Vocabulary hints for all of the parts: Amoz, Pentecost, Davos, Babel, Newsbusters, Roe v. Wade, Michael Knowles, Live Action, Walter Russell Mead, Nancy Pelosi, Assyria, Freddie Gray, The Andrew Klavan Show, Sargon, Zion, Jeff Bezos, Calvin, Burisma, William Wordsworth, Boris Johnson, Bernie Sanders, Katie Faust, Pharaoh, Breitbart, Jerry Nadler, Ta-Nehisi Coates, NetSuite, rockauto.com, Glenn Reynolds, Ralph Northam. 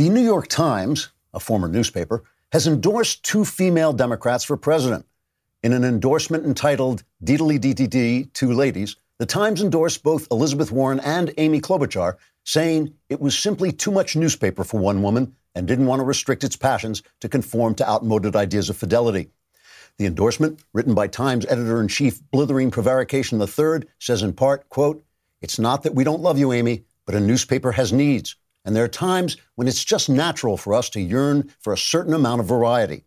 The New York Times, a former newspaper, has endorsed two female Democrats for president. In an endorsement entitled "Diddly-DDD, Two Ladies," the Times endorsed both Elizabeth Warren and Amy Klobuchar, saying it was simply too much newspaper for one woman and didn't want to restrict its passions to conform to outmoded ideas of fidelity. The endorsement, written by Times editor-in-chief Blithering Prevarication III, says in part, quote, "It's not that we don't love you, Amy, but a newspaper has needs. And there are times when it's just natural for us to yearn for a certain amount of variety.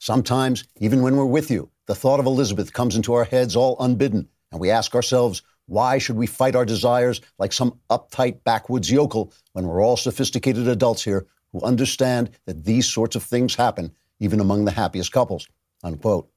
Sometimes, even when we're with you, the thought of Elizabeth comes into our heads all unbidden, and we ask ourselves, why should we fight our desires like some uptight backwoods yokel when we're all sophisticated adults here who understand that these sorts of things happen even among the happiest couples," unquote.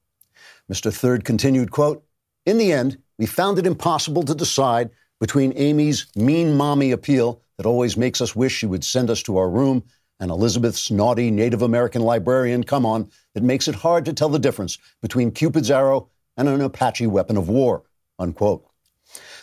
Mr. Third continued, quote, "In the end, we found it impossible to decide between Amy's mean mommy appeal that always makes us wish she would send us to our room and Elizabeth's naughty Native American librarian come on that makes it hard to tell the difference between Cupid's arrow and an Apache weapon of war," unquote.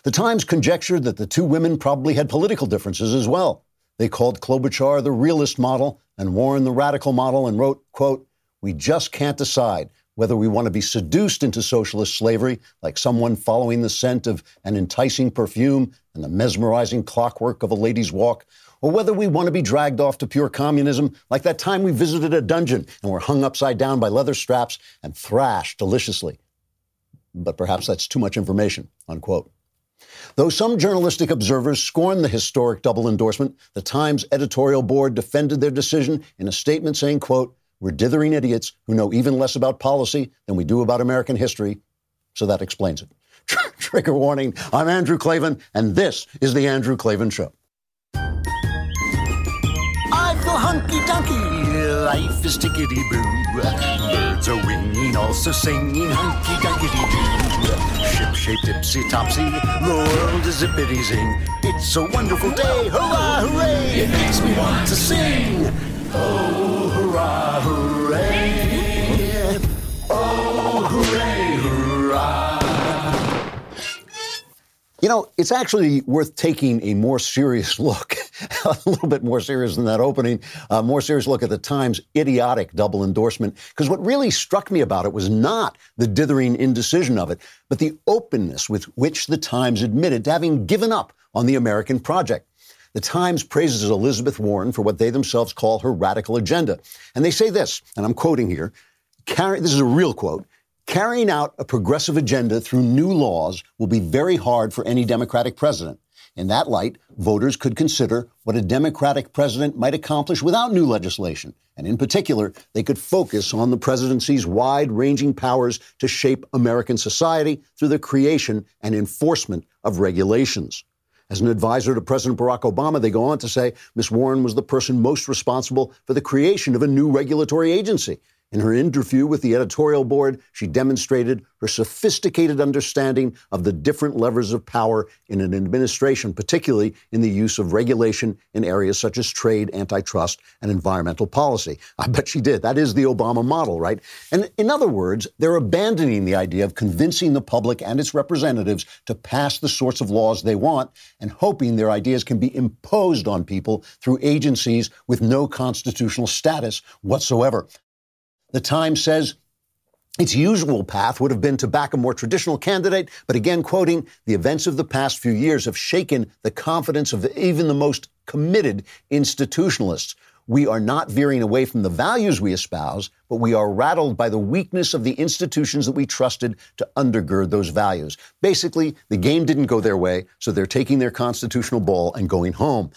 The Times conjectured that the two women probably had political differences as well. They called Klobuchar the realist model and Warren the radical model and wrote, quote, "We just can't decide whether we want to be seduced into socialist slavery like someone following the scent of an enticing perfume and the mesmerizing clockwork of a lady's walk, or whether we want to be dragged off to pure communism like that time we visited a dungeon and were hung upside down by leather straps and thrashed deliciously. But perhaps that's too much information," unquote. Though some journalistic observers scorned the historic double endorsement, the Times editorial board defended their decision in a statement saying, quote, "We're dithering idiots who know even less about policy than we do about American history." So that explains it. Trigger warning, I'm Andrew Klavan, and this is The Andrew Klavan Show. I feel hunky-dunky, life is tickety-boo. Birds are winging, also singing hunky-dunky-doo. Ship-shaped, ipsy-topsy, the world is zippity-zing. It's a wonderful day, hurrah, hooray! It makes me want to sing. Oh, hurrah, hooray. Oh, hooray, hurrah. You know, it's actually worth taking a more serious look, a little bit more serious than that opening, a more serious look at the Times' idiotic double endorsement, because what really struck me about it was not the dithering indecision of it, but the openness with which the Times admitted to having given up on the American project. The Times praises Elizabeth Warren for what they themselves call her radical agenda. And they say this, and I'm quoting here, this is a real quote, "Carrying out a progressive agenda through new laws will be very hard for any Democratic president. In that light, voters could consider what a Democratic president might accomplish without new legislation. And in particular, they could focus on the presidency's wide-ranging powers to shape American society through the creation and enforcement of regulations." As an advisor to President Barack Obama, they go on to say, Ms. Warren was the person most responsible for the creation of a new regulatory agency. In her interview with the editorial board, she demonstrated her sophisticated understanding of the different levers of power in an administration, particularly in the use of regulation in areas such as trade, antitrust, and environmental policy. I bet she did. That is the Obama model, right? And in other words, they're abandoning the idea of convincing the public and its representatives to pass the sorts of laws they want and hoping their ideas can be imposed on people through agencies with no constitutional status whatsoever. The Times says its usual path would have been to back a more traditional candidate, but again, quoting, "The events of the past few years have shaken the confidence of even the most committed institutionalists. We are not veering away from the values we espouse, but we are rattled by the weakness of the institutions that we trusted to undergird those values." Basically, the game didn't go their way, so they're taking their constitutional ball and going home.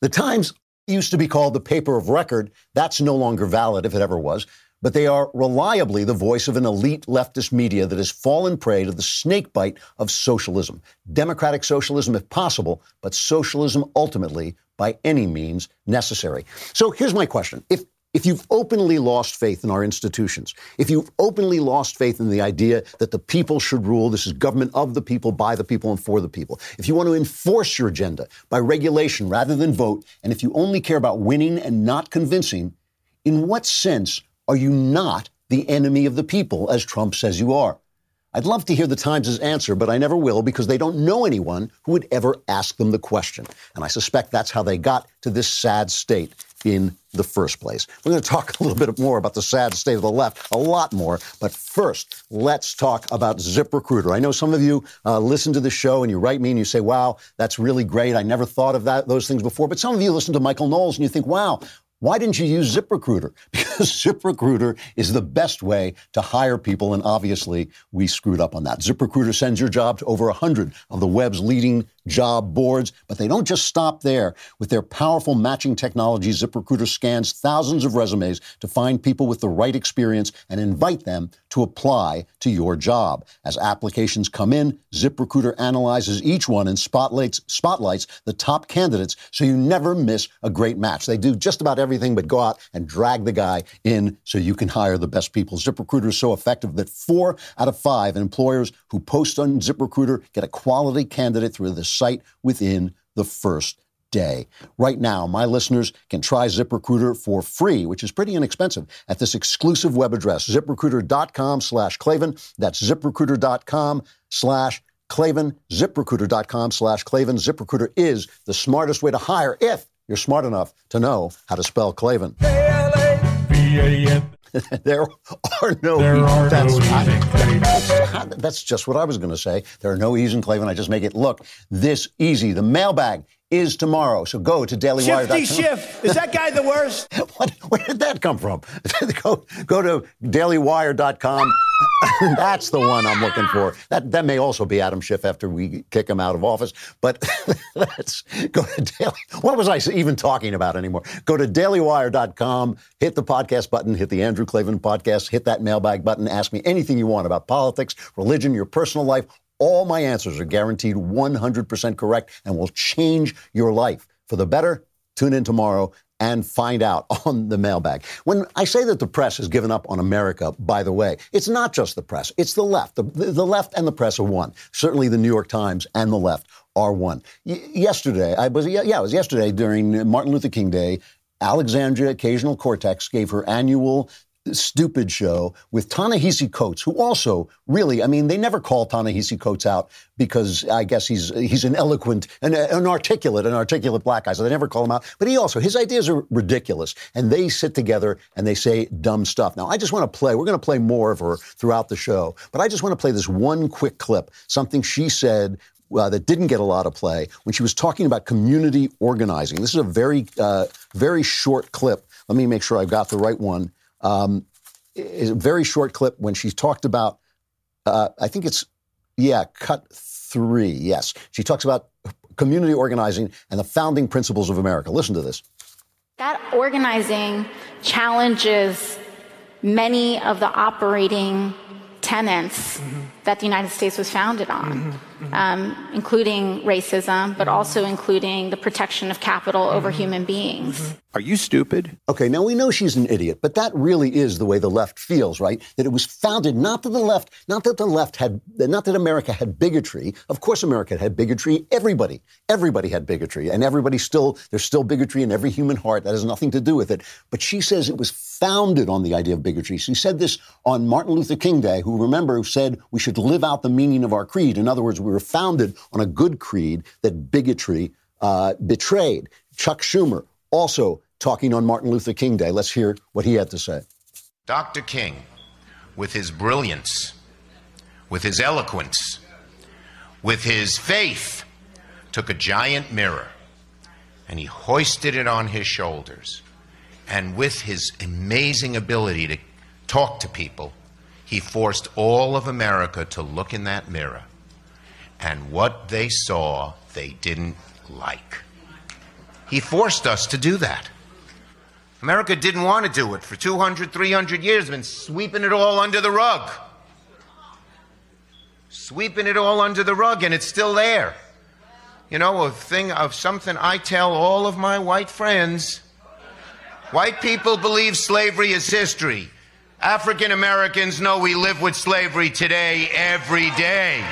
The Times used to be called the paper of record. That's no longer valid, if it ever was. But they are reliably the voice of an elite leftist media that has fallen prey to the snakebite of socialism. Democratic socialism if possible, but socialism ultimately by any means necessary. So here's my question. If you've openly lost faith in our institutions, if you've openly lost faith in the idea that the people should rule, this is government of the people, by the people, and for the people, if you want to enforce your agenda by regulation rather than vote, and if you only care about winning and not convincing, in what sense are you not the enemy of the people, as Trump says you are? I'd love to hear the Times' answer, but I never will because they don't know anyone who would ever ask them the question. And I suspect that's how they got to this sad state. in the first place. We're going to talk a little bit more about the sad state of the left, a lot more. But first, let's talk about ZipRecruiter. I know some of you listen to the show and you write me and you say, wow, that's really great. I never thought of that, those things before. But some of you listen to Michael Knowles and you think, wow, why didn't you use ZipRecruiter? Because ZipRecruiter is the best way to hire people, and obviously we screwed up on that. ZipRecruiter sends your job to over 100 of the web's leading job boards, but they don't just stop there. With their powerful matching technology, ZipRecruiter scans thousands of resumes to find people with the right experience and invite them to apply to your job. As applications come in, ZipRecruiter analyzes each one and spotlights the top candidates so you never miss a great match. They do just about everything but go out and drag the guy in so you can hire the best people. ZipRecruiter is so effective that 4 out of 5 employers who post on ZipRecruiter get a quality candidate through the site within the first day. Right now, my listeners can try ZipRecruiter for free, which is pretty inexpensive, at this exclusive web address, ZipRecruiter.com/Klavan. That's ZipRecruiter.com/Klavan. ZipRecruiter.com/Klavan. ZipRecruiter is the smartest way to hire if you're smart enough to know how to spell Klavan. That's just what I was going to say. There are no E's in Klavan. I just make it look this easy. The mailbag is tomorrow. So go to dailywire.com. Shifty Schiff. Is that guy the worst? Where did that come from? Go to dailywire.com. That's the one I'm looking for. That may also be Adam Schiff after we kick him out of office. But let's go to what was I even talking about anymore? Go to dailywire.com, hit the podcast button, hit the Andrew Klavan podcast, hit that mailbag button, ask me anything you want about politics, religion, your personal life. All my answers are guaranteed 100% correct and will change your life for the better. Tune in tomorrow and find out on the mailbag. When I say that the press has given up on America, by the way, it's not just the press. It's the left. The left and the press are one. Certainly the New York Times and the left are one. Yesterday during Martin Luther King Day, Alexandria Ocasio-Cortez gave her annual stupid show with Ta-Nehisi Coates, who also really, I mean, they never call Ta-Nehisi Coates out because I guess he's an eloquent and an articulate black guy, so they never call him out. But he also, his ideas are ridiculous, and they sit together and they say dumb stuff. Now, I just want to play, we're going to play more of her throughout the show, but I just want to play this one quick clip, something she said that didn't get a lot of play when she was talking about community organizing. This is a very short clip. Let me make sure I've got the right one. Is a very short clip when she talked about, I think it's, cut 3, yes. She talks about community organizing and the founding principles of America. Listen to this. That organizing challenges many of the operating tenets mm-hmm. that the United States was founded on, mm-hmm. Including racism, but also including the protection of capital mm-hmm. over human beings. Mm-hmm. Are you stupid? Okay, now we know she's an idiot, but that really is the way the left feels, right? That it was founded not that America had bigotry. Of course America had bigotry. Everybody had bigotry, and there's still bigotry in every human heart. That has nothing to do with it. But she says it was founded on the idea of bigotry. She said this on Martin Luther King Day, who said we should live out the meaning of our creed. In other words, we were founded on a good creed that bigotry betrayed. Chuck Schumer also talking on Martin Luther King Day. Let's hear what he had to say. Dr. King, with his brilliance, with his eloquence, with his faith, took a giant mirror and he hoisted it on his shoulders. And with his amazing ability to talk to people, he forced all of America to look in that mirror. And what they saw, they didn't like. He forced us to do that. America didn't want to do it for 200, 300 years, been sweeping it all under the rug. Sweeping it all under the rug, and it's still there. You know, something I tell all of my white friends. White people believe slavery is history. African Americans know we live with slavery today, every day.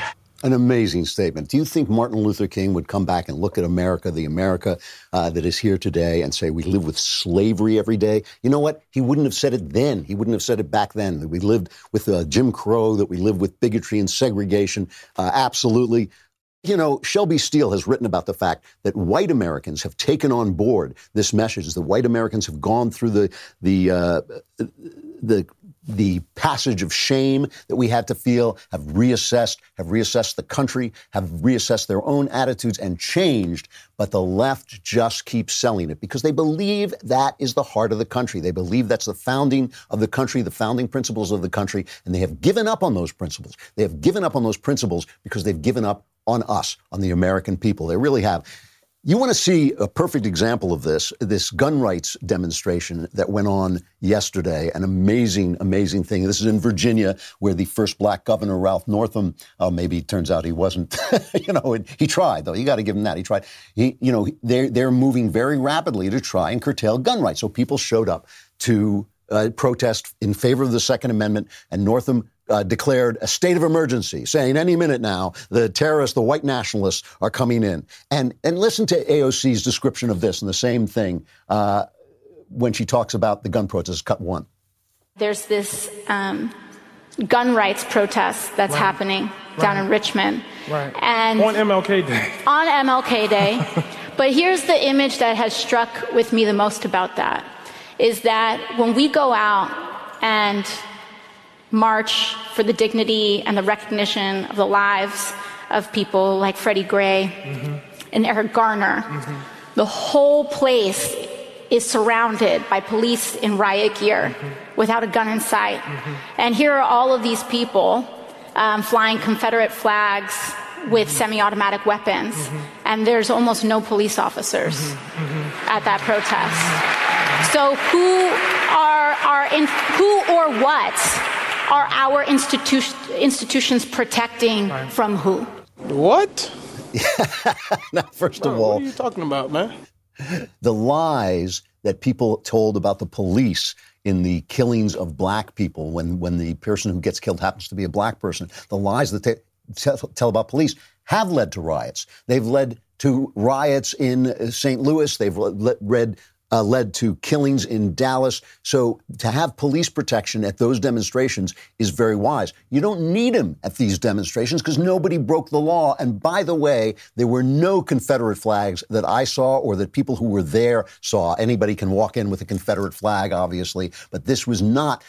An amazing statement. Do you think Martin Luther King would come back and look at America, the America that is here today, and say we live with slavery every day? You know what? He wouldn't have said it then. He wouldn't have said it back then. That we lived with Jim Crow, that we lived with bigotry and segregation. Absolutely. You know, Shelby Steele has written about the fact that white Americans have taken on board this message, that white Americans have gone through the passage of shame that we had to feel, have reassessed the country, have reassessed their own attitudes and changed. But the left just keeps selling it because they believe that is the heart of the country. They believe that's the founding of the country, the founding principles of the country. And they have given up on those principles. They have given up on those principles because they've given up on us, on the American people. They really have. You want to see a perfect example of this gun rights demonstration that went on yesterday, an amazing, amazing thing. This is in Virginia, where the first black governor, Ralph Northam, maybe it turns out he wasn't, you know, and he tried, though. You got to give him that. He tried. They're moving very rapidly to try and curtail gun rights. So people showed up to protest in favor of the Second Amendment, and Northam declared a state of emergency, saying any minute now, the terrorists, the white nationalists are coming in. And listen to AOC's description of this and the same thing when she talks about the gun protests. Cut one. There's this gun rights protest that's happening down in Richmond. Right. And on MLK Day. On MLK Day. But here's the image that has struck with me the most about that, is that when we go out and march for the dignity and the recognition of the lives of people like Freddie Gray and Eric Garner. The whole place is surrounded by police in riot gear without a gun in sight. And here are all of these people flying Confederate flags with semi-automatic weapons. And there's almost no police officers at that protest. So who or what are our institutions protecting from who? What? Now, first of all, what are you talking about, man? The lies that people told about the police in the killings of black people, when the person who gets killed happens to be a black person, the lies that they tell about police have led to riots. They've led to riots in St. Louis. They've led to killings in Dallas. So to have police protection at those demonstrations is very wise. You don't need them at these demonstrations because nobody broke the law. And by the way, there were no Confederate flags that I saw or that people who were there saw. Anybody can walk in with a Confederate flag, obviously, but this was not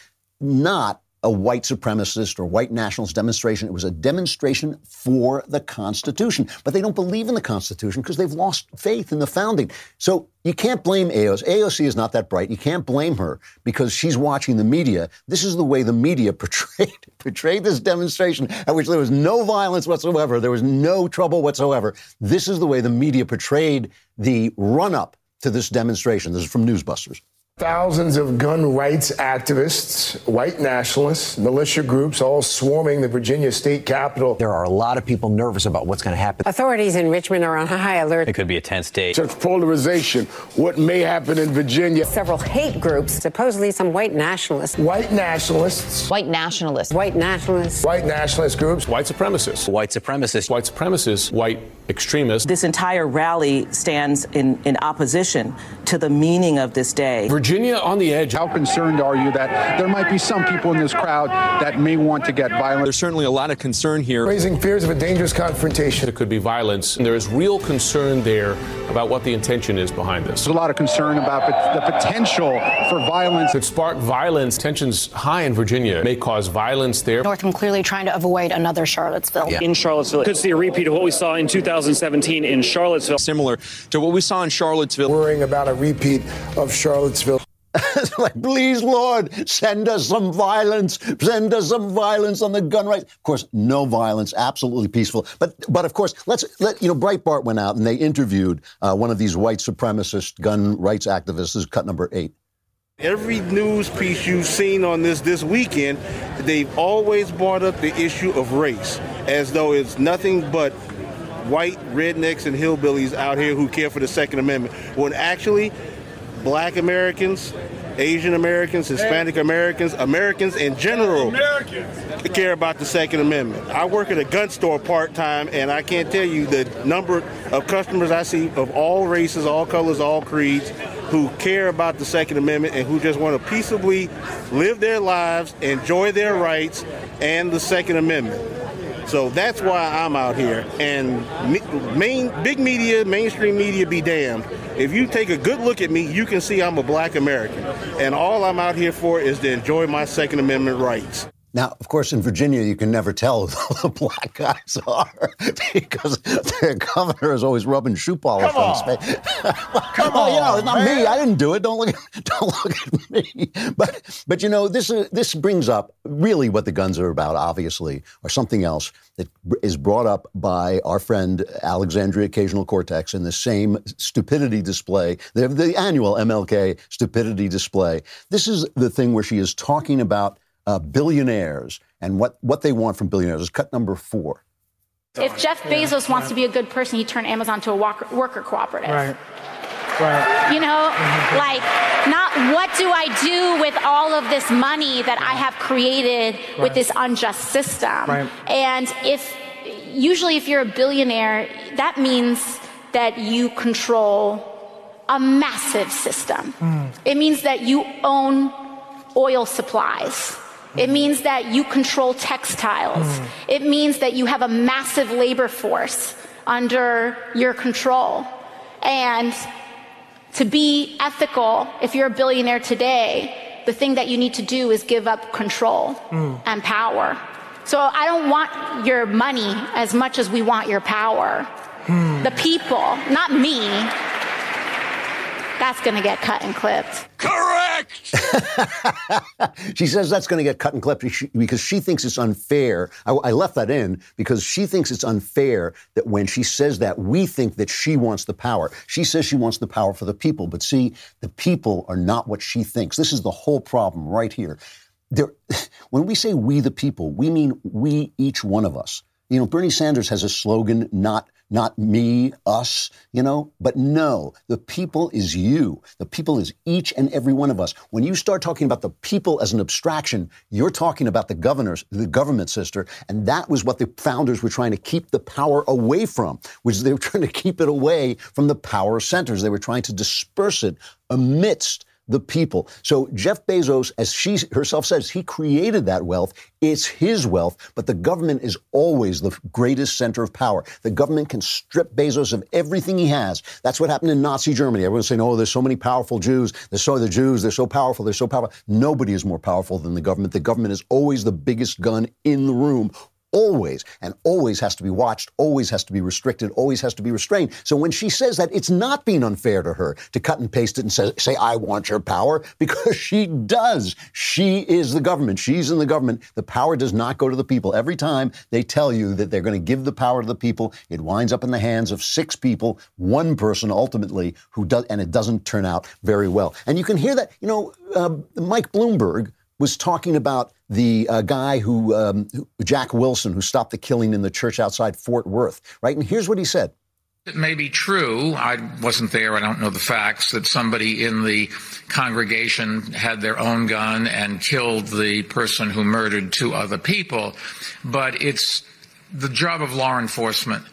a white supremacist or white nationalist demonstration. It was a demonstration for the Constitution. But they don't believe in the Constitution because they've lost faith in the founding. So you can't blame AOC. AOC is not that bright. You can't blame her because she's watching the media. This is the way the media portrayed this demonstration at which there was no violence whatsoever. There was no trouble whatsoever. This is the way the media portrayed the run-up to this demonstration. This is from Newsbusters. Thousands of gun rights activists, white nationalists, militia groups, all swarming the Virginia state capitol. There are a lot of people nervous about what's going to happen. Authorities in Richmond are on high alert. It could be a tense day. Such polarization, what may happen in Virginia. Several hate groups, supposedly some white nationalists. White nationalists. White nationalists. White nationalists. White nationalist groups. White supremacists. White supremacists. White supremacists. White extremists. This entire rally stands in opposition to the meaning of this day. Virginia on the edge. How concerned are you that there might be some people in this crowd that may want to get violent? There's certainly a lot of concern here. Raising fears of a dangerous confrontation. It could be violence. And there is real concern there about what the intention is behind this. There's a lot of concern about the potential for violence. Could spark violence. Tensions high in Virginia may cause violence there. Northam clearly trying to avoid another Charlottesville. Yeah. In Charlottesville. Could see a repeat of what we saw in 2017 in Charlottesville. Similar to what we saw in Charlottesville. Worrying about a repeat of Charlottesville. Like, please, Lord, send us some violence. Send us some violence on the gun rights. Of course, no violence, absolutely peaceful. But of course, Breitbart went out and they interviewed one of these white supremacist gun rights activists. This is cut number 8. Every news piece you've seen on this weekend, they've always brought up the issue of race as though it's nothing but white rednecks and hillbillies out here who care for the Second Amendment, when actually Black Americans, Asian Americans, Hispanic Americans, Americans in general care about the Second Amendment. I work at a gun store part-time, and I can't tell you the number of customers I see of all races, all colors, all creeds, who care about the Second Amendment and who just want to peaceably live their lives, enjoy their rights, and the Second Amendment. So that's why I'm out here. And big media, mainstream media be damned. If you take a good look at me, you can see I'm a black American. And all I'm out here for is to enjoy my Second Amendment rights. Now, of course, in Virginia, you can never tell who the black guys are because their governor is always rubbing shoe polish on his face. Come on, you know, it's not me. I didn't do it. Don't look at me. But you know, this brings up really what the guns are about, obviously, or something else that is brought up by our friend Alexandria Ocasio-Cortez in the same stupidity display, the annual MLK stupidity display. This is the thing where she is talking about billionaires and what they want from billionaires. Is cut number 4. If Jeff Bezos wants to be a good person, he turned Amazon to a worker cooperative. Right. You know, like, not what do I do with all of this money that I have created with this unjust system? And if you're a billionaire, that means that you control a massive system. It means that you own oil supplies. It means that you control textiles. It means that you have a massive labor force under your control. And to be ethical, if you're a billionaire today, the thing that you need to do is give up control and power. So I don't want your money as much as we want your power. The people, not me. That's going to get cut and clipped. Correct! She says that's going to get cut and clipped because she thinks it's unfair. I left that in because she thinks it's unfair that when she says that, we think that she wants the power. She says she wants the power for the people. But see, the people are not what she thinks. This is the whole problem right here. When we say we the people, we mean we, each one of us. You know, Bernie Sanders has a slogan, not me, us, you know, but no, the people is you. The people is each and every one of us. When you start talking about the people as an abstraction, you're talking about the government, sister. And that was what the founders were trying to keep the power away from, which they were trying to keep it away from the power centers. They were trying to disperse it amidst the people. So Jeff Bezos, as she herself says, he created that wealth. It's his wealth, but the government is always the greatest center of power. The government can strip Bezos of everything he has. That's what happened in Nazi Germany. Everyone's saying, there's so many powerful Jews. They're so powerful. Nobody is more powerful than the government. The government is always the biggest gun in the room. Always, and always has to be watched, always has to be restricted, always has to be restrained. So when she says that, it's not being unfair to her to cut and paste it and say, I want your power, because she does. She is the government. She's in the government. The power does not go to the people. Every time they tell you that they're going to give the power to the people, it winds up in the hands of 6 people, one person ultimately, who does, and it doesn't turn out very well. And you can hear that, you know, Mike Bloomberg was talking about the guy who Jack Wilson, who stopped the killing in the church outside Fort Worth, right? And here's what he said. It may be true, I wasn't there, I don't know the facts, that somebody in the congregation had their own gun and killed the person who murdered 2 other people. But it's the job of law enforcement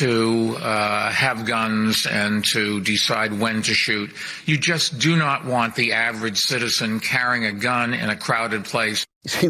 to have guns and to decide when to shoot. You just do not want the average citizen carrying a gun in a crowded place. See,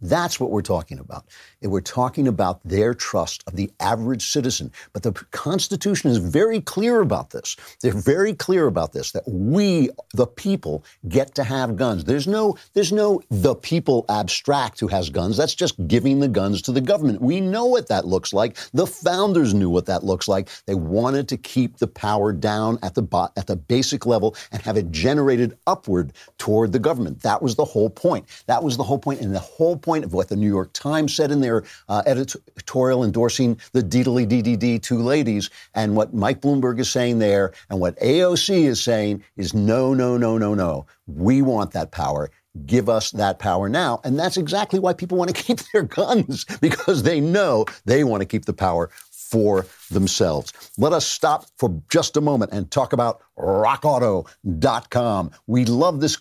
that's what we're talking about. We're talking about their trust of the average citizen. But the Constitution is very clear about this. They're very clear about this, that we, the people, get to have guns. There's no the people abstract who has guns. That's just giving the guns to the government. We know what that looks like. The founders knew what that looks like. They wanted to keep the power down at the basic level and have it generated upward toward the government. That was the whole point. That was the whole point. And the whole point of what the New York Times said in their editorial endorsing the deedly-dee-dee-dee 2 ladies, and what Mike Bloomberg is saying there, and what AOC is saying is no. We want that power. Give us that power now. And that's exactly why people want to keep their guns, because they know they want to keep the power for themselves. Let us stop for just a moment and talk about rockauto.com. We love this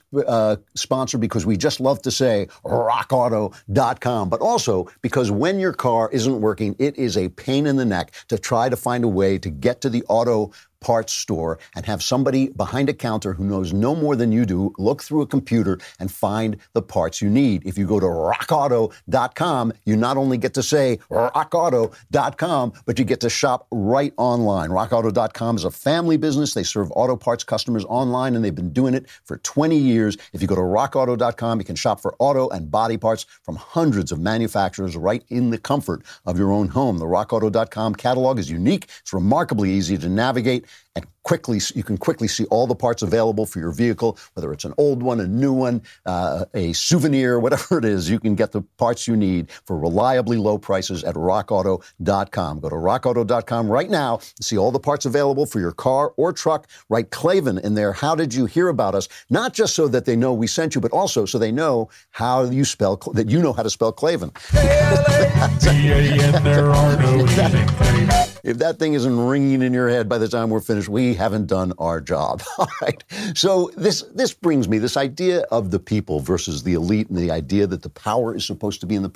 sponsor because we just love to say rockauto.com, but also because when your car isn't working, it is a pain in the neck to try to find a way to get to the auto parts store and have somebody behind a counter who knows no more than you do look through a computer and find the parts you need. If you go to rockauto.com, you not only get to say rockauto.com, but you get to shop right online. Rockauto.com is a family business. They serve auto parts customers online, and they've been doing it for 20 years. If you go to rockauto.com, you can shop for auto and body parts from hundreds of manufacturers right in the comfort of your own home. The rockauto.com catalog is unique. It's remarkably easy to navigate, and you can quickly see all the parts available for your vehicle, whether it's an old one, a new one, a souvenir, whatever it is. You can get the parts you need for reliably low prices at rockauto.com. Go to rockauto.com right now to see all the parts available for your car or truck. Write Klavan in there. How did you hear about us? Not just so that they know we sent you, but also so they know how you spell, that you know how to spell Klavan. There are no evening things. If that thing isn't ringing in your head by the time we're finished, we haven't done our job. All right. So this brings me, this idea of the people versus the elite, and the idea that the power is supposed to be in the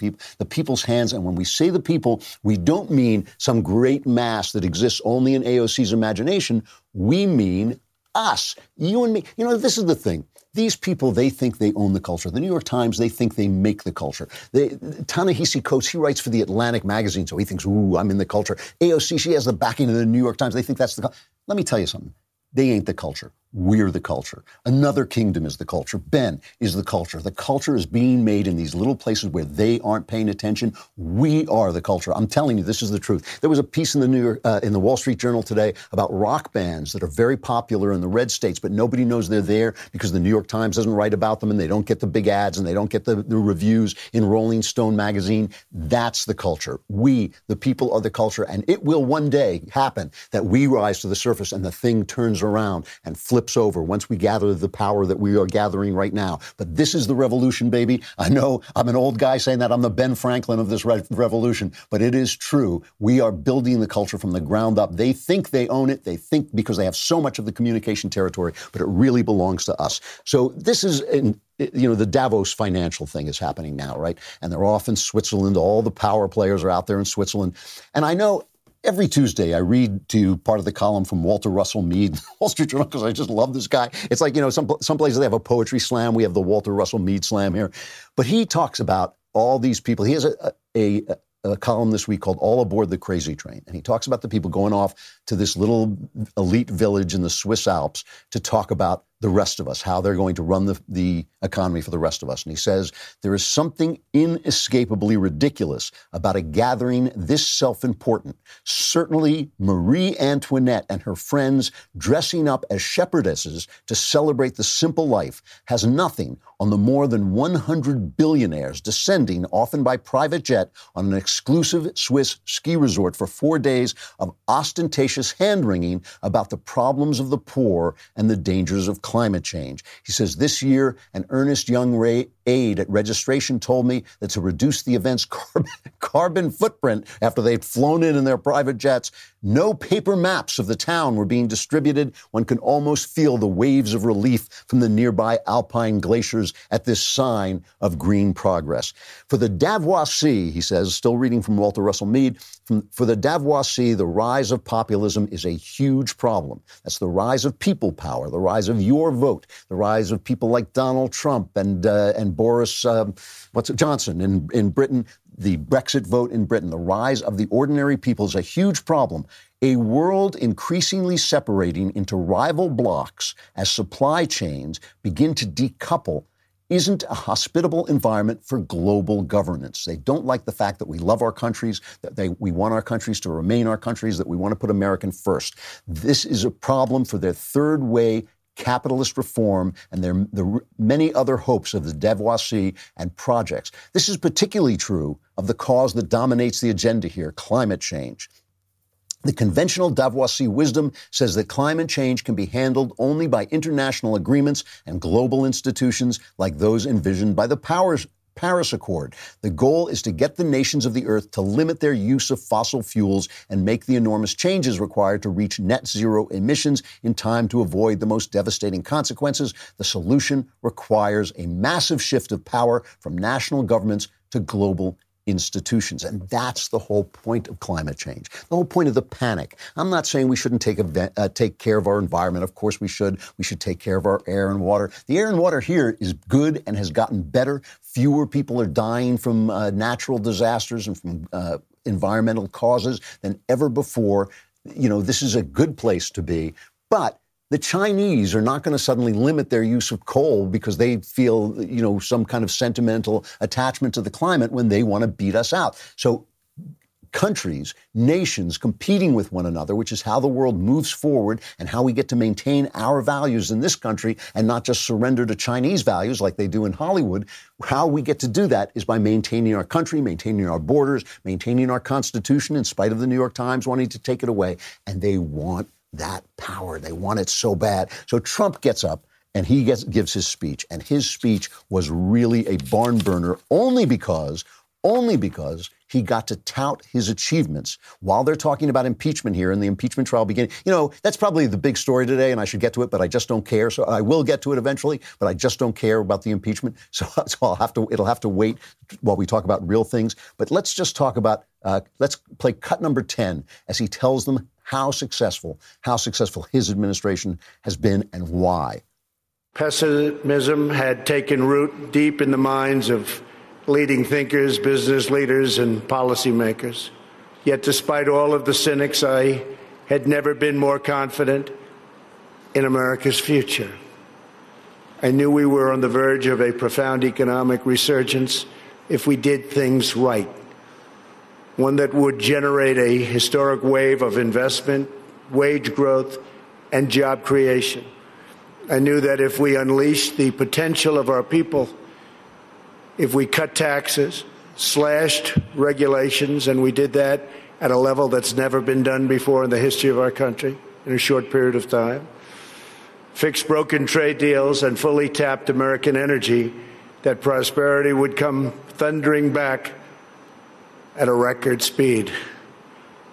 people's hands. And when we say the people, we don't mean some great mass that exists only in AOC's imagination. We mean us, you and me. You know, this is the thing. These people, they think they own the culture. The New York Times, they think they make the culture. Ta-Nehisi Coates, he writes for The Atlantic magazine, so he thinks, ooh, I'm in the culture. AOC, she has the backing of The New York Times. They think that's the culture. Let me tell you something. They ain't the culture. We're the culture. Another kingdom is the culture. Ben is the culture. The culture is being made in these little places where they aren't paying attention. We are the culture. I'm telling you, this is the truth. There was a piece in the Wall Street Journal today about rock bands that are very popular in the red states, but nobody knows they're there because the New York Times doesn't write about them, and they don't get the big ads, and they don't get the reviews in Rolling Stone magazine. That's the culture. We, the people, are the culture, and it will one day happen that we rise to the surface and the thing turns around and flips over once we gather the power that we are gathering right now. But this is the revolution, baby. I know I'm an old guy saying that. I'm the Ben Franklin of this revolution, but it is true. We are building the culture from the ground up. They think they own it. They think because they have so much of the communication territory, but it really belongs to us. So this is the Davos financial thing is happening now, right? And they're off in Switzerland. All the power players are out there in Switzerland. And I know every Tuesday, I read to you part of the column from Walter Russell Mead, Wall Street Journal, because I just love this guy. It's like, some places they have a poetry slam. We have the Walter Russell Mead slam here. But he talks about all these people. He has a column this week called All Aboard the Crazy Train. And he talks about the people going off to this little elite village in the Swiss Alps to talk about the rest of us, how they're going to run the economy for the rest of us. And he says, there is something inescapably ridiculous about a gathering this self-important. Certainly Marie Antoinette and her friends dressing up as shepherdesses to celebrate the simple life has nothing on the more than 100 billionaires descending, often by private jet, on an exclusive Swiss ski resort for 4 days of ostentatious hand-wringing about the problems of the poor and the dangers of climate change. He says, this year, an earnest young aide at registration told me that to reduce the event's carbon footprint after they'd flown in their private jets, no paper maps of the town were being distributed. One can almost feel the waves of relief from the nearby alpine glaciers at this sign of green progress. For the Davoisie, he says, still reading from Walter Russell Mead, for the Davoisie, the rise of populism is a huge problem. That's the rise of people power, the rise of your vote, the rise of people like Donald Trump and Boris Johnson in Britain. The Brexit vote in Britain, the rise of the ordinary people is a huge problem. A world increasingly separating into rival blocks as supply chains begin to decouple isn't a hospitable environment for global governance. They don't like the fact that we love our countries, that we want our countries to remain our countries, that we want to put American first. This is a problem for their third way capitalist reform and the many other hopes of the Davoisie and projects. This is particularly true of the cause that dominates the agenda here, climate change. The conventional Davoisie wisdom says that climate change can be handled only by international agreements and global institutions like those envisioned by the Paris Accord. The goal is to get the nations of the earth to limit their use of fossil fuels and make the enormous changes required to reach net zero emissions in time to avoid the most devastating consequences. The solution requires a massive shift of power from national governments to global institutions. And that's the whole point of climate change, the whole point of the panic. I'm not saying we shouldn't take care of our environment. Of course we should. We should take care of our air and water. The air and water here is good and has gotten better. Fewer people are dying from natural disasters and from environmental causes than ever before. You know, this is a good place to be. But the Chinese are not going to suddenly limit their use of coal because they feel, you know, some kind of sentimental attachment to the climate when they want to beat us out. So countries, nations competing with one another, which is how the world moves forward and how we get to maintain our values in this country and not just surrender to Chinese values like they do in Hollywood. How we get to do that is by maintaining our country, maintaining our borders, maintaining our Constitution in spite of the New York Times wanting to take it away. And they want that power. They want it so bad. So Trump gets up and he gives his speech. And his speech was really a barn burner only because he got to tout his achievements while they're talking about impeachment here and the impeachment trial beginning. You know, that's probably the big story today, and I should get to it, but I just don't care. So I will get to it eventually, but I just don't care about the impeachment. So it'll have to wait while we talk about real things. But let's just talk about, let's play cut number 10 as he tells them how successful his administration has been and why. Pessimism had taken root deep in the minds of leading thinkers, business leaders, and policymakers. Yet despite all of the cynics, I had never been more confident in America's future. I knew we were on the verge of a profound economic resurgence if we did things right, one that would generate a historic wave of investment, wage growth, and job creation. I knew that if we unleashed the potential of our people, if we cut taxes, slashed regulations, and we did that at a level that's never been done before in the history of our country in a short period of time, fixed broken trade deals, and fully tapped American energy, that prosperity would come thundering back at a record speed.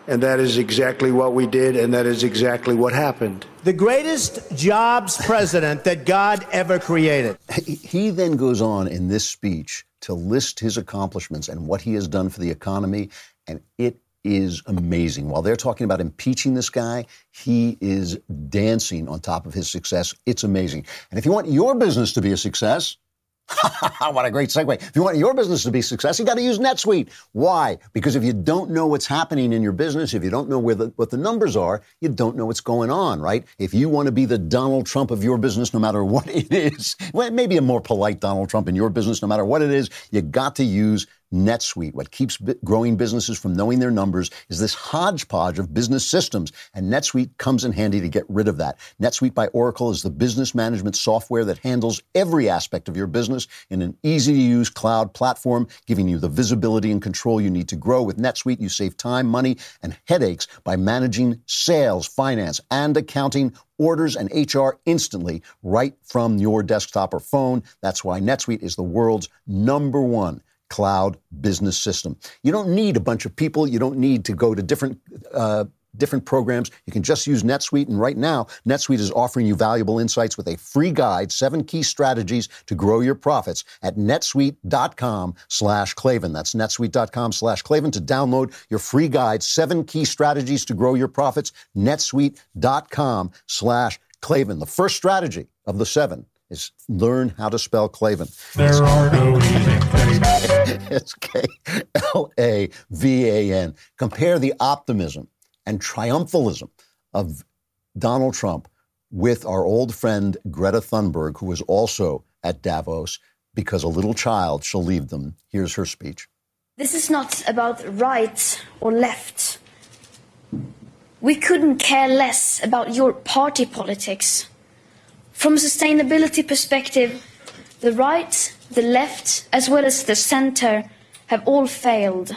And that is exactly what we did, and that is exactly what happened. The greatest jobs president that God ever created. He then goes on in this speech to list his accomplishments and what he has done for the economy, and it is amazing. While they're talking about impeaching this guy, he is dancing on top of his success. It's amazing. And if you want your business to be a success, what a great segue. If you want your business to be successful, you got to use NetSuite. Why? Because if you don't know what's happening in your business, if you don't know what the numbers are, you don't know what's going on, right? If you want to be the Donald Trump of your business, no matter what it is, well, maybe a more polite Donald Trump in your business, no matter what it is, you got to use NetSuite. What keeps growing businesses from knowing their numbers is this hodgepodge of business systems, and NetSuite comes in handy to get rid of that. NetSuite by Oracle is the business management software that handles every aspect of your business in an easy-to-use cloud platform, giving you the visibility and control you need to grow. With NetSuite, you save time, money, and headaches by managing sales, finance, and accounting, orders, and HR instantly right from your desktop or phone. That's why NetSuite is the world's number one cloud business system. You don't need a bunch of people. You don't need to go to different programs. You can just use NetSuite. And right now, NetSuite is offering you valuable insights with a free guide, 7 key strategies to grow your profits at netsuite.com/Klavan. That's netsuite.com/Klavan to download your free guide, 7 key strategies to grow your profits, netsuite.com/Klavan. The first strategy of the 7 is learn how to spell Klavan. There are no easy things. It's Klavan. Compare the optimism and triumphalism of Donald Trump with our old friend Greta Thunberg, who was also at Davos because a little child shall lead them. Here's her speech. This is not about right or left. We couldn't care less about your party politics. From a sustainability perspective, the right, the left, as well as the center have all failed.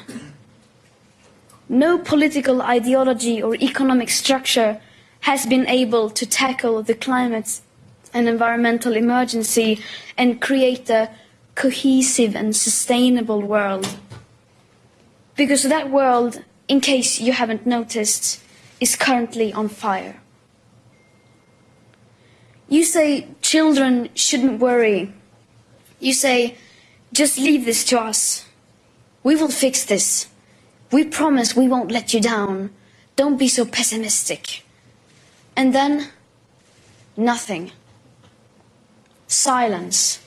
No political ideology or economic structure has been able to tackle the climate and environmental emergency and create a cohesive and sustainable world. Because that world, in case you haven't noticed, is currently on fire. You say children shouldn't worry. You say, just leave this to us. We will fix this. We promise we won't let you down. Don't be so pessimistic. And then, nothing. Silence.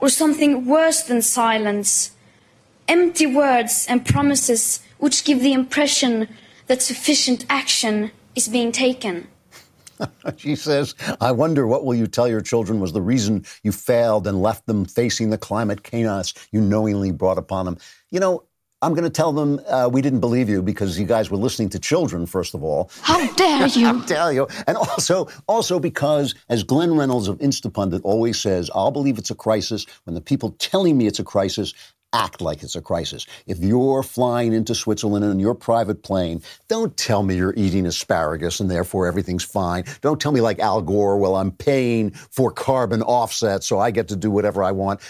Or something worse than silence. Empty words and promises which give the impression that sufficient action is being taken. She says, I wonder what will you tell your children was the reason you failed and left them facing the climate chaos you knowingly brought upon them. You know, I'm going to tell them we didn't believe you because you guys were listening to children, first of all. How dare you? How dare you? And also because, as Glenn Reynolds of Instapundit always says, I'll believe it's a crisis when the people telling me it's a crisis act like it's a crisis. If you're flying into Switzerland in your private plane, don't tell me you're eating asparagus and therefore everything's fine. Don't tell me like Al Gore, well, I'm paying for carbon offsets, so I get to do whatever I want.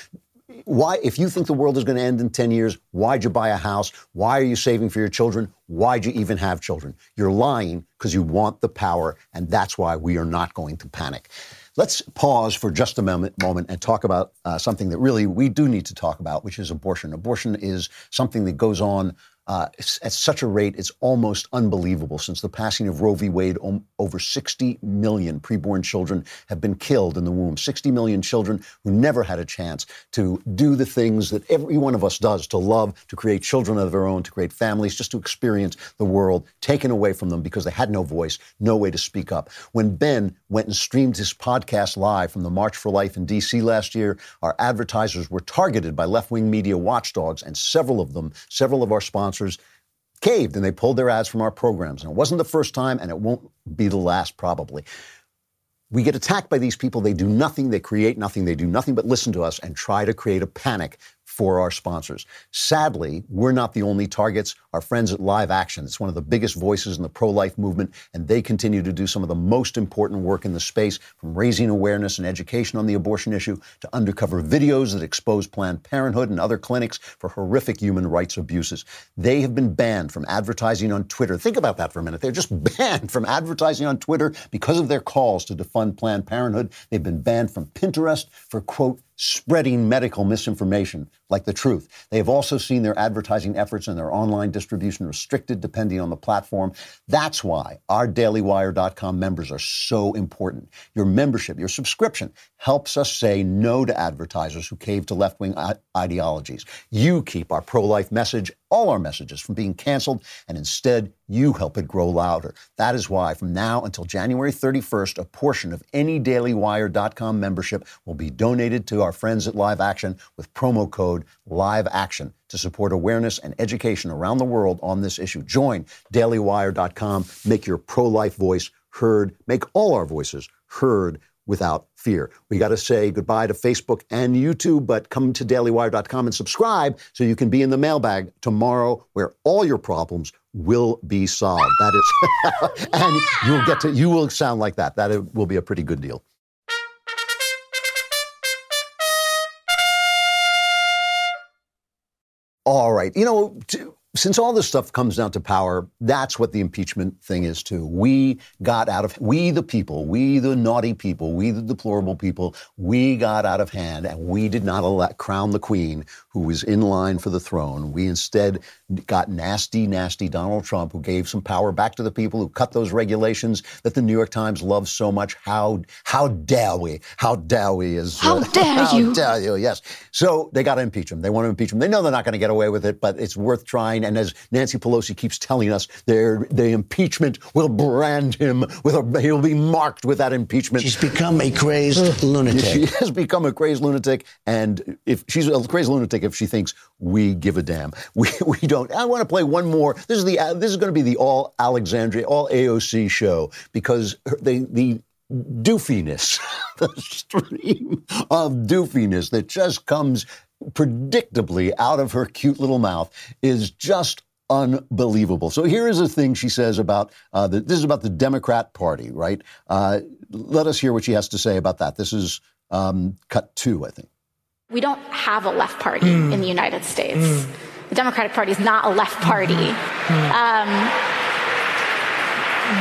Why, if you think the world is going to end in 10 years, why'd you buy a house? Why are you saving for your children? Why'd you even have children? You're lying because you want the power, and that's why we are not going to panic. Let's pause for just a moment and talk about something that really we do need to talk about, which is abortion. Abortion is something that goes on at such a rate, it's almost unbelievable. Since the passing of Roe v. Wade, over 60 million preborn children have been killed in the womb. 60 million children who never had a chance to do the things that every one of us does, to love, to create children of their own, to create families, just to experience the world taken away from them because they had no voice, no way to speak up. When Ben went and streamed his podcast live from the March for Life in D.C. last year, our advertisers were targeted by left-wing media watchdogs, and several of our sponsors caved, and they pulled their ads from our programs. And it wasn't the first time, and it won't be the last, probably. We get attacked by these people. They do nothing. They create nothing. They do nothing but listen to us and try to create a panic for our sponsors. Sadly, we're not the only targets. Our friends at Live Action, it's one of the biggest voices in the pro-life movement, and they continue to do some of the most important work in the space, from raising awareness and education on the abortion issue to undercover videos that expose Planned Parenthood and other clinics for horrific human rights abuses. They have been banned from advertising on Twitter. Think about that for a minute. They're just banned from advertising on Twitter because of their calls to defund Planned Parenthood. They've been banned from Pinterest for, quote, spreading medical misinformation like the truth. They have also seen their advertising efforts and their online distribution restricted depending on the platform. That's why our dailywire.com members are so important. Your membership, your subscription, helps us say no to advertisers who cave to left-wing ideologies. You keep our pro-life message, all our messages, from being canceled, and instead you help it grow louder. That is why from now until January 31st, a portion of any dailywire.com membership will be donated to our friends at Live Action with promo code LIVEACTION to support awareness and education around the world on this issue. Join dailywire.com. Make your pro-life voice heard. Make all our voices heard without fear. We got to say goodbye to Facebook and YouTube, but come to dailywire.com and subscribe so you can be in the mailbag tomorrow, where all your problems will be solved. That is, and you will sound like that. That will be a pretty good deal. All right. You know, since all this stuff comes down to power, that's what the impeachment thing is, too. We the people, we the naughty people, we the deplorable people, we got out of hand, and we did not crown the queen who was in line for the throne. We instead got nasty, nasty Donald Trump, who gave some power back to the people, who cut those regulations that the New York Times loves so much. How dare we? How dare we? How dare you? How dare you, yes. So they got to impeach him. They want to impeach him. They know they're not going to get away with it, but it's worth trying. And as Nancy Pelosi keeps telling us, the impeachment will brand him he'll be marked with that impeachment. She's become a crazed lunatic. She has become a crazed lunatic, and if she's a crazed lunatic if she thinks we give a damn. We don't. I want to play one more. This is going to be the all Alexandria, all AOC show, because the doofiness, the stream of doofiness that just comes predictably out of her cute little mouth is just unbelievable. So here is a thing she says about this is about the Democrat Party, right? Let us hear what she has to say about that. This is cut two, I think. We don't have a left party in the United States. The Democratic Party is not a left party.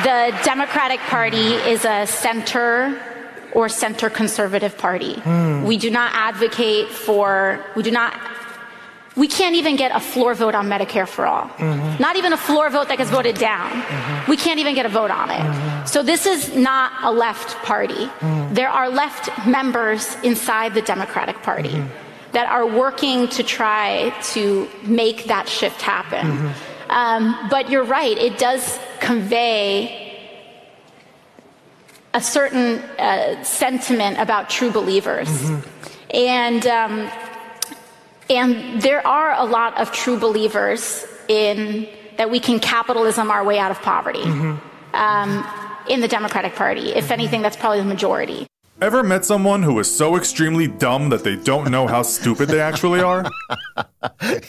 The Democratic Party is a center or center conservative party. We do not advocate for, we do not We can't even get a floor vote on Medicare for all. Mm-hmm. Not even a floor vote that gets voted down. Mm-hmm. We can't even get a vote on it. Mm-hmm. So this is not a left party. Mm-hmm. There are left members inside the Democratic Party mm-hmm. that are working to try to make that shift happen. Mm-hmm. But you're right, it does convey a certain sentiment about true believers. Mm-hmm. And there are a lot of true believers in that we can capitalism our way out of poverty mm-hmm. In the Democratic Party. If anything, that's probably the majority. Ever met someone who is so extremely dumb that they don't know how stupid they actually are?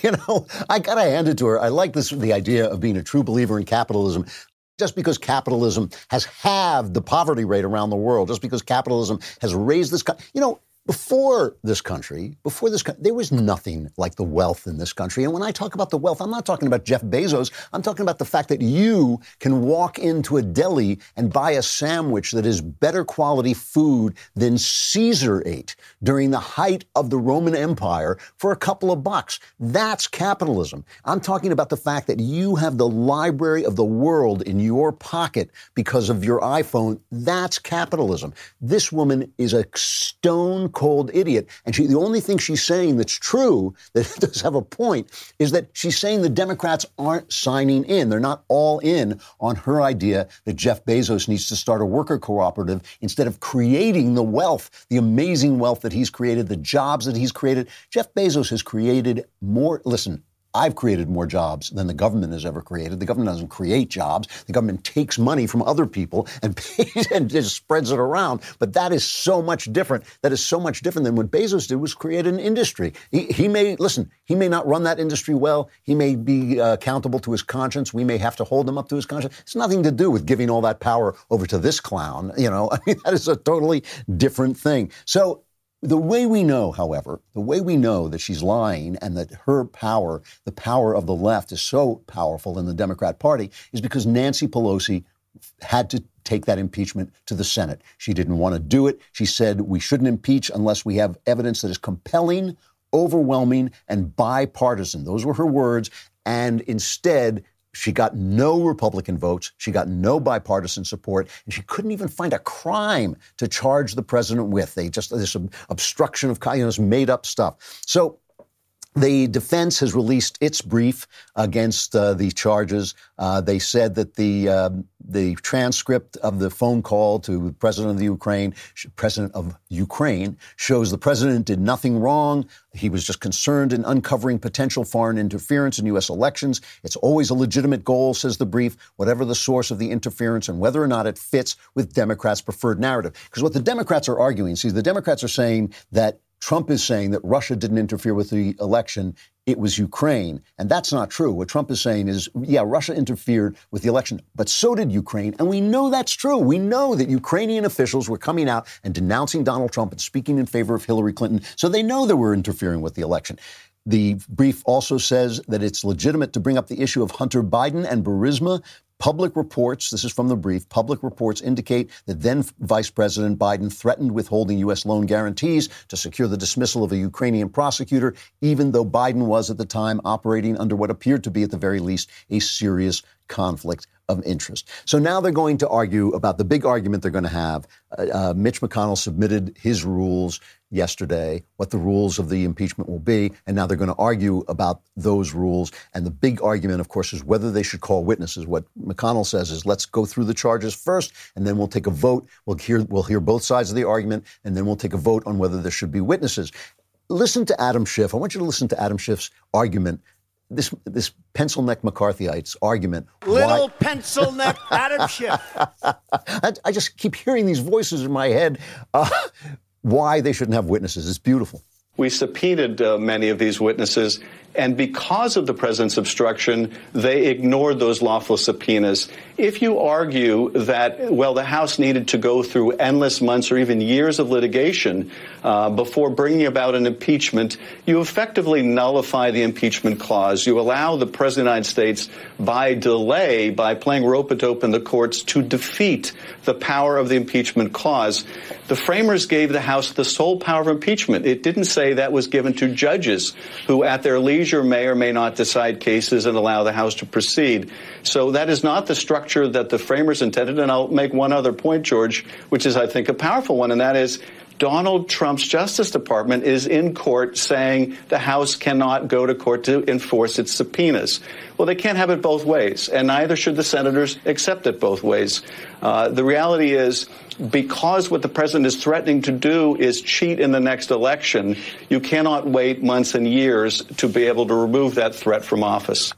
You know, I gotta hand it to her. I like this, the idea of being a true believer in capitalism. Just because capitalism has halved the poverty rate around the world, just because capitalism has raised this, you know, before this country, there was nothing like the wealth in this country. And when I talk about the wealth, I'm not talking about Jeff Bezos. I'm talking about the fact that you can walk into a deli and buy a sandwich that is better quality food than Caesar ate during the height of the Roman Empire for a couple of bucks. That's capitalism. I'm talking about the fact that you have the library of the world in your pocket because of your iPhone. That's capitalism. This woman is a stone cold idiot. And the only thing she's saying that's true, that does have a point, is that she's saying the Democrats aren't signing in. They're not all in on her idea that Jeff Bezos needs to start a worker cooperative instead of creating the wealth, the amazing wealth that he's created, the jobs that he's created. Jeff Bezos has created more. Listen, I've created more jobs than the government has ever created. The government doesn't create jobs. The government takes money from other people and pays and just spreads it around. But that is so much different. That is so much different than what Bezos did, was create an industry. He may not run that industry well. He may be accountable to his conscience. We may have to hold him up to his conscience. It's nothing to do with giving all that power over to this clown. You know, I mean, that is a totally different thing. So the way we know, however, the way we know that she's lying and that her power, the power of the left, is so powerful in the Democrat Party is because Nancy Pelosi had to take that impeachment to the Senate. She didn't want to do it. She said we shouldn't impeach unless we have evidence that is compelling, overwhelming, and bipartisan. Those were her words. And instead, she got no Republican votes. She got no bipartisan support. And she couldn't even find a crime to charge the president with. They just, this obstruction of, you know, this made up stuff. So the defense has released its brief against the charges. They said that the transcript of the phone call to the president of Ukraine, shows the president did nothing wrong. He was just concerned in uncovering potential foreign interference in U.S. elections. It's always a legitimate goal, says the brief, whatever the source of the interference and whether or not it fits with Democrats' preferred narrative. Because what the Democrats are arguing, see, the Democrats are saying that Trump is saying that Russia didn't interfere with the election. It was Ukraine. And that's not true. What Trump is saying is, yeah, Russia interfered with the election, but so did Ukraine. And we know that's true. We know that Ukrainian officials were coming out and denouncing Donald Trump and speaking in favor of Hillary Clinton. So they know that we're interfering with the election. The brief also says that it's legitimate to bring up the issue of Hunter Biden and Burisma. Public reports, this is from the brief, public reports indicate that then Vice President Biden threatened withholding U.S. loan guarantees to secure the dismissal of a Ukrainian prosecutor, even though Biden was at the time operating under what appeared to be, at the very least, a serious conflict of interest. So now they're going to argue about the big argument they're going to have. Mitch McConnell submitted his rules yesterday, what the rules of the impeachment will be, and now they're going to argue about those rules. And the big argument, of course, is whether they should call witnesses. What McConnell says is, let's go through the charges first, and then we'll take a vote. We'll hear both sides of the argument, and then we'll take a vote on whether there should be witnesses. Listen to Adam Schiff. I want you to listen to Adam Schiff's argument. This pencil neck McCarthyite's argument. Little pencil neck Adam Schiff. I just keep hearing these voices in my head. Why they shouldn't have witnesses. It's beautiful. We subpoenaed many of these witnesses, and because of the president's obstruction, they ignored those lawful subpoenas. If you argue that, well, the House needed to go through endless months or even years of litigation before bringing about an impeachment, you effectively nullify the impeachment clause. You allow the president of the United States, by delay, by playing rope-a-dope in the courts, to defeat the power of the impeachment clause. The framers gave the House the sole power of impeachment. It didn't say that was given to judges who, at their leisure, freeze your may or may not decide cases and allow the House to proceed. So that is not the structure that the framers intended. And I'll make one other point, George, which is, I think, a powerful one, and that is Donald Trump's Justice Department is in court saying the House cannot go to court to enforce its subpoenas. Well, they can't have it both ways, and neither should the senators accept it both ways. The reality is, because what the president is threatening to do is cheat in the next election, you cannot wait months and years to be able to remove that threat from office.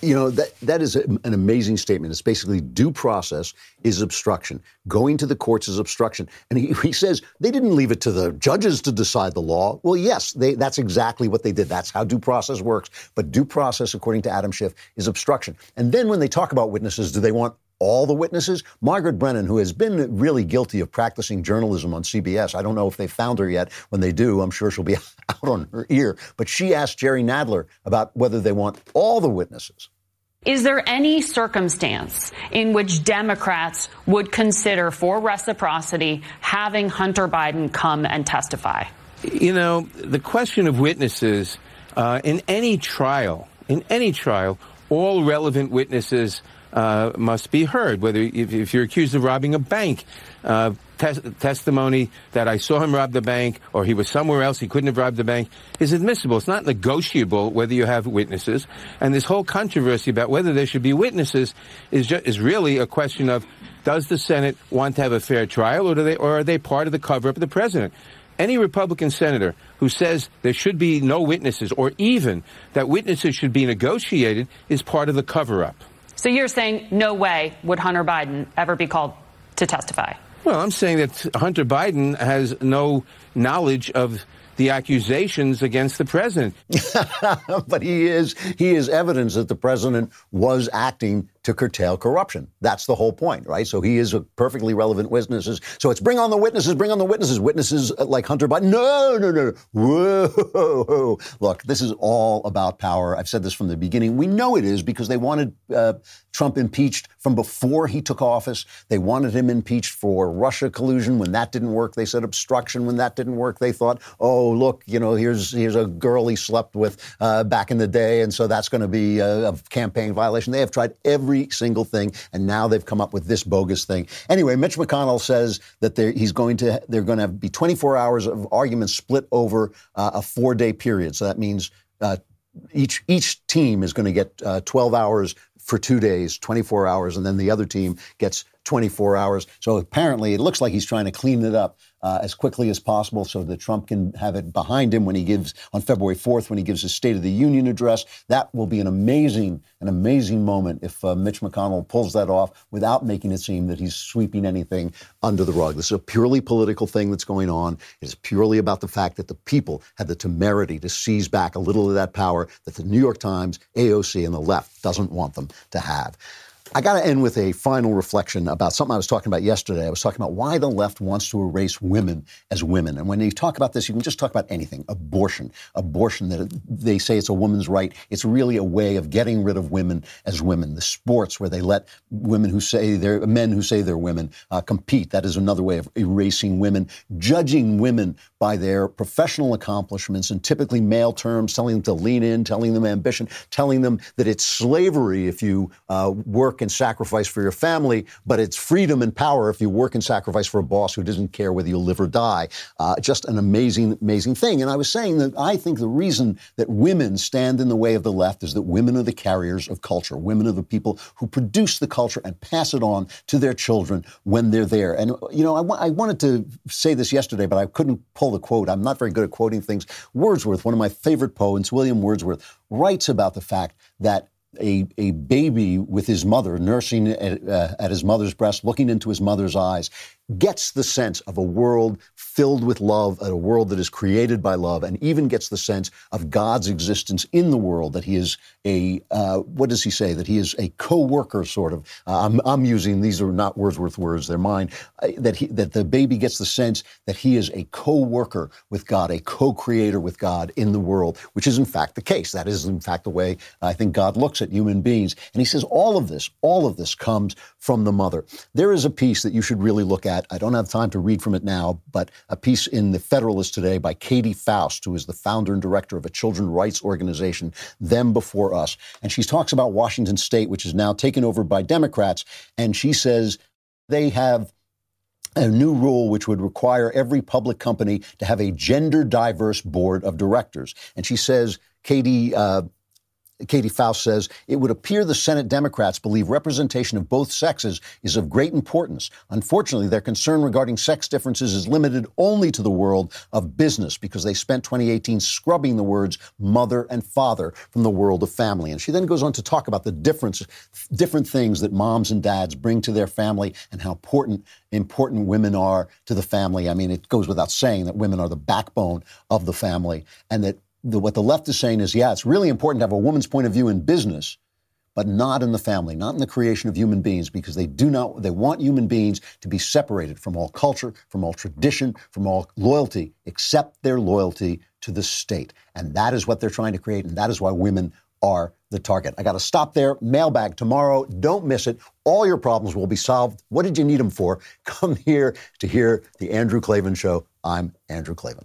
You know, that is an amazing statement. It's basically due process is obstruction. Going to the courts is obstruction. And he says they didn't leave it to the judges to decide the law. Well, yes, that's exactly what they did. That's how due process works. But due process, according to Adam Schiff, is obstruction. And then when they talk about witnesses, do they want all the witnesses? Margaret Brennan, who has been really guilty of practicing journalism on CBS. I don't know if they found her yet. When they do, I'm sure she'll be out on her ear. But she asked Jerry Nadler about whether they want all the witnesses. Is there any circumstance in which Democrats would consider, for reciprocity, having Hunter Biden come and testify? You know, the question of witnesses in any trial, all relevant witnesses must be heard, whether if you're accused of robbing a bank, testimony that I saw him rob the bank or he was somewhere else, he couldn't have robbed the bank, is admissible. It's not negotiable whether you have witnesses. And this whole controversy about whether there should be witnesses is really a question of, does the Senate want to have a fair trial, or are they part of the cover-up of the president? Any Republican senator who says there should be no witnesses, or even that witnesses should be negotiated, is part of the cover-up. So you're saying no way would Hunter Biden ever be called to testify? Well, I'm saying that Hunter Biden has no knowledge of the accusations against the president. But he is evidence that the president was acting to curtail corruption. That's the whole point, right? So he is a perfectly relevant witnesses. So it's bring on the witnesses. Witnesses like Hunter Biden. No. Whoa. Look, this is all about power. I've said this from the beginning. We know it is because they wanted Trump impeached from before he took office. They wanted him impeached for Russia collusion. When that didn't work, they said obstruction. When that didn't work, they thought, oh, look, you know, here's a girl he slept with back in the day, and so that's going to be a campaign violation. They have tried every single thing, and now they've come up with this bogus thing. Anyway, Mitch McConnell says that they're going to be 24 hours of arguments split over a 4-day period. So that means each team is going to get 12 hours for 2 days, 24 hours, and then the other team gets 24 hours. So apparently it looks like he's trying to clean it up as quickly as possible so that Trump can have it behind him when he gives on February 4th, when he gives his State of the Union address. That will be an amazing moment if Mitch McConnell pulls that off without making it seem that he's sweeping anything under the rug. This is a purely political thing that's going on. It is purely about the fact that the people had the temerity to seize back a little of that power that the New York Times, AOC, and the left doesn't want them to have. I got to end with a final reflection about something I was talking about yesterday. I was talking about why the left wants to erase women as women. And when you talk about this, you can just talk about anything. Abortion, that they say it's a woman's right. It's really a way of getting rid of women as women. The sports where they let women who say they're men who say they're women compete. That is another way of erasing women. Judging women by their professional accomplishments and typically male terms, telling them to lean in, telling them ambition, telling them that it's slavery if you work and sacrifice for your family, but it's freedom and power if you work and sacrifice for a boss who doesn't care whether you live or die. Just an amazing, amazing thing. And I was saying that I think the reason that women stand in the way of the left is that women are the carriers of culture. Women are the people who produce the culture and pass it on to their children when they're there. And, you know, I wanted to say this yesterday, but I couldn't pull the quote. I'm not very good at quoting things. Wordsworth, one of my favorite poets, William Wordsworth, writes about the fact that a baby with his mother, nursing at his mother's breast, looking into his mother's eyes, gets the sense of a world filled with love, a world that is created by love, and even gets the sense of God's existence in the world, that he is that he is a co-worker, sort of. I'm using, these are not Wordsworth words, they're mine, that the baby gets the sense that he is a co-worker with God, a co-creator with God in the world, which is in fact the case. That is in fact the way I think God looks at human beings. And he says all of this comes from the mother. There is a piece that you should really look at at. I don't have time to read from it now, but a piece in The Federalist today by Katie Faust, who is the founder and director of a children's rights organization, Them Before Us. And she talks about Washington State, which is now taken over by Democrats. And she says they have a new rule which would require every public company to have a gender-diverse board of directors. And she says, Katie Faust says, it would appear the Senate Democrats believe representation of both sexes is of great importance. Unfortunately, their concern regarding sex differences is limited only to the world of business because they spent 2018 scrubbing the words mother and father from the world of family. And she then goes on to talk about the different things that moms and dads bring to their family and how important women are to the family. I mean, it goes without saying that women are the backbone of the family, and that what the left is saying is, yeah, it's really important to have a woman's point of view in business, but not in the family, not in the creation of human beings, because they want human beings to be separated from all culture, from all tradition, from all loyalty, except their loyalty to the state. And that is what they're trying to create, and that is why women are the target. I got to stop there. Mailbag tomorrow. Don't miss it. All your problems will be solved. What did you need them for? Come here to hear The Andrew Klavan Show. I'm Andrew Klavan.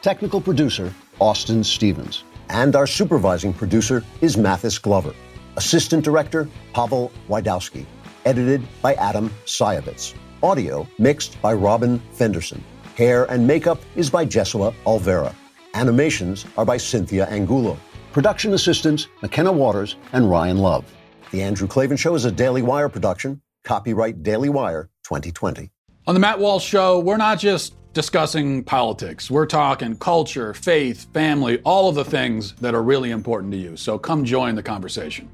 Technical producer, Austin Stevens. And our supervising producer is Mathis Glover. Assistant director, Pavel Wydowski. Edited by Adam Sayevitz. Audio mixed by Robin Fenderson. Hair and makeup is by Jesua Alvera. Animations are by Cynthia Angulo. Production assistants, McKenna Waters and Ryan Love. The Andrew Klavan Show is a Daily Wire production. Copyright Daily Wire 2020. On The Matt Walsh Show, we're not just discussing politics. We're talking culture, faith, family, all of the things that are really important to you. So come join the conversation.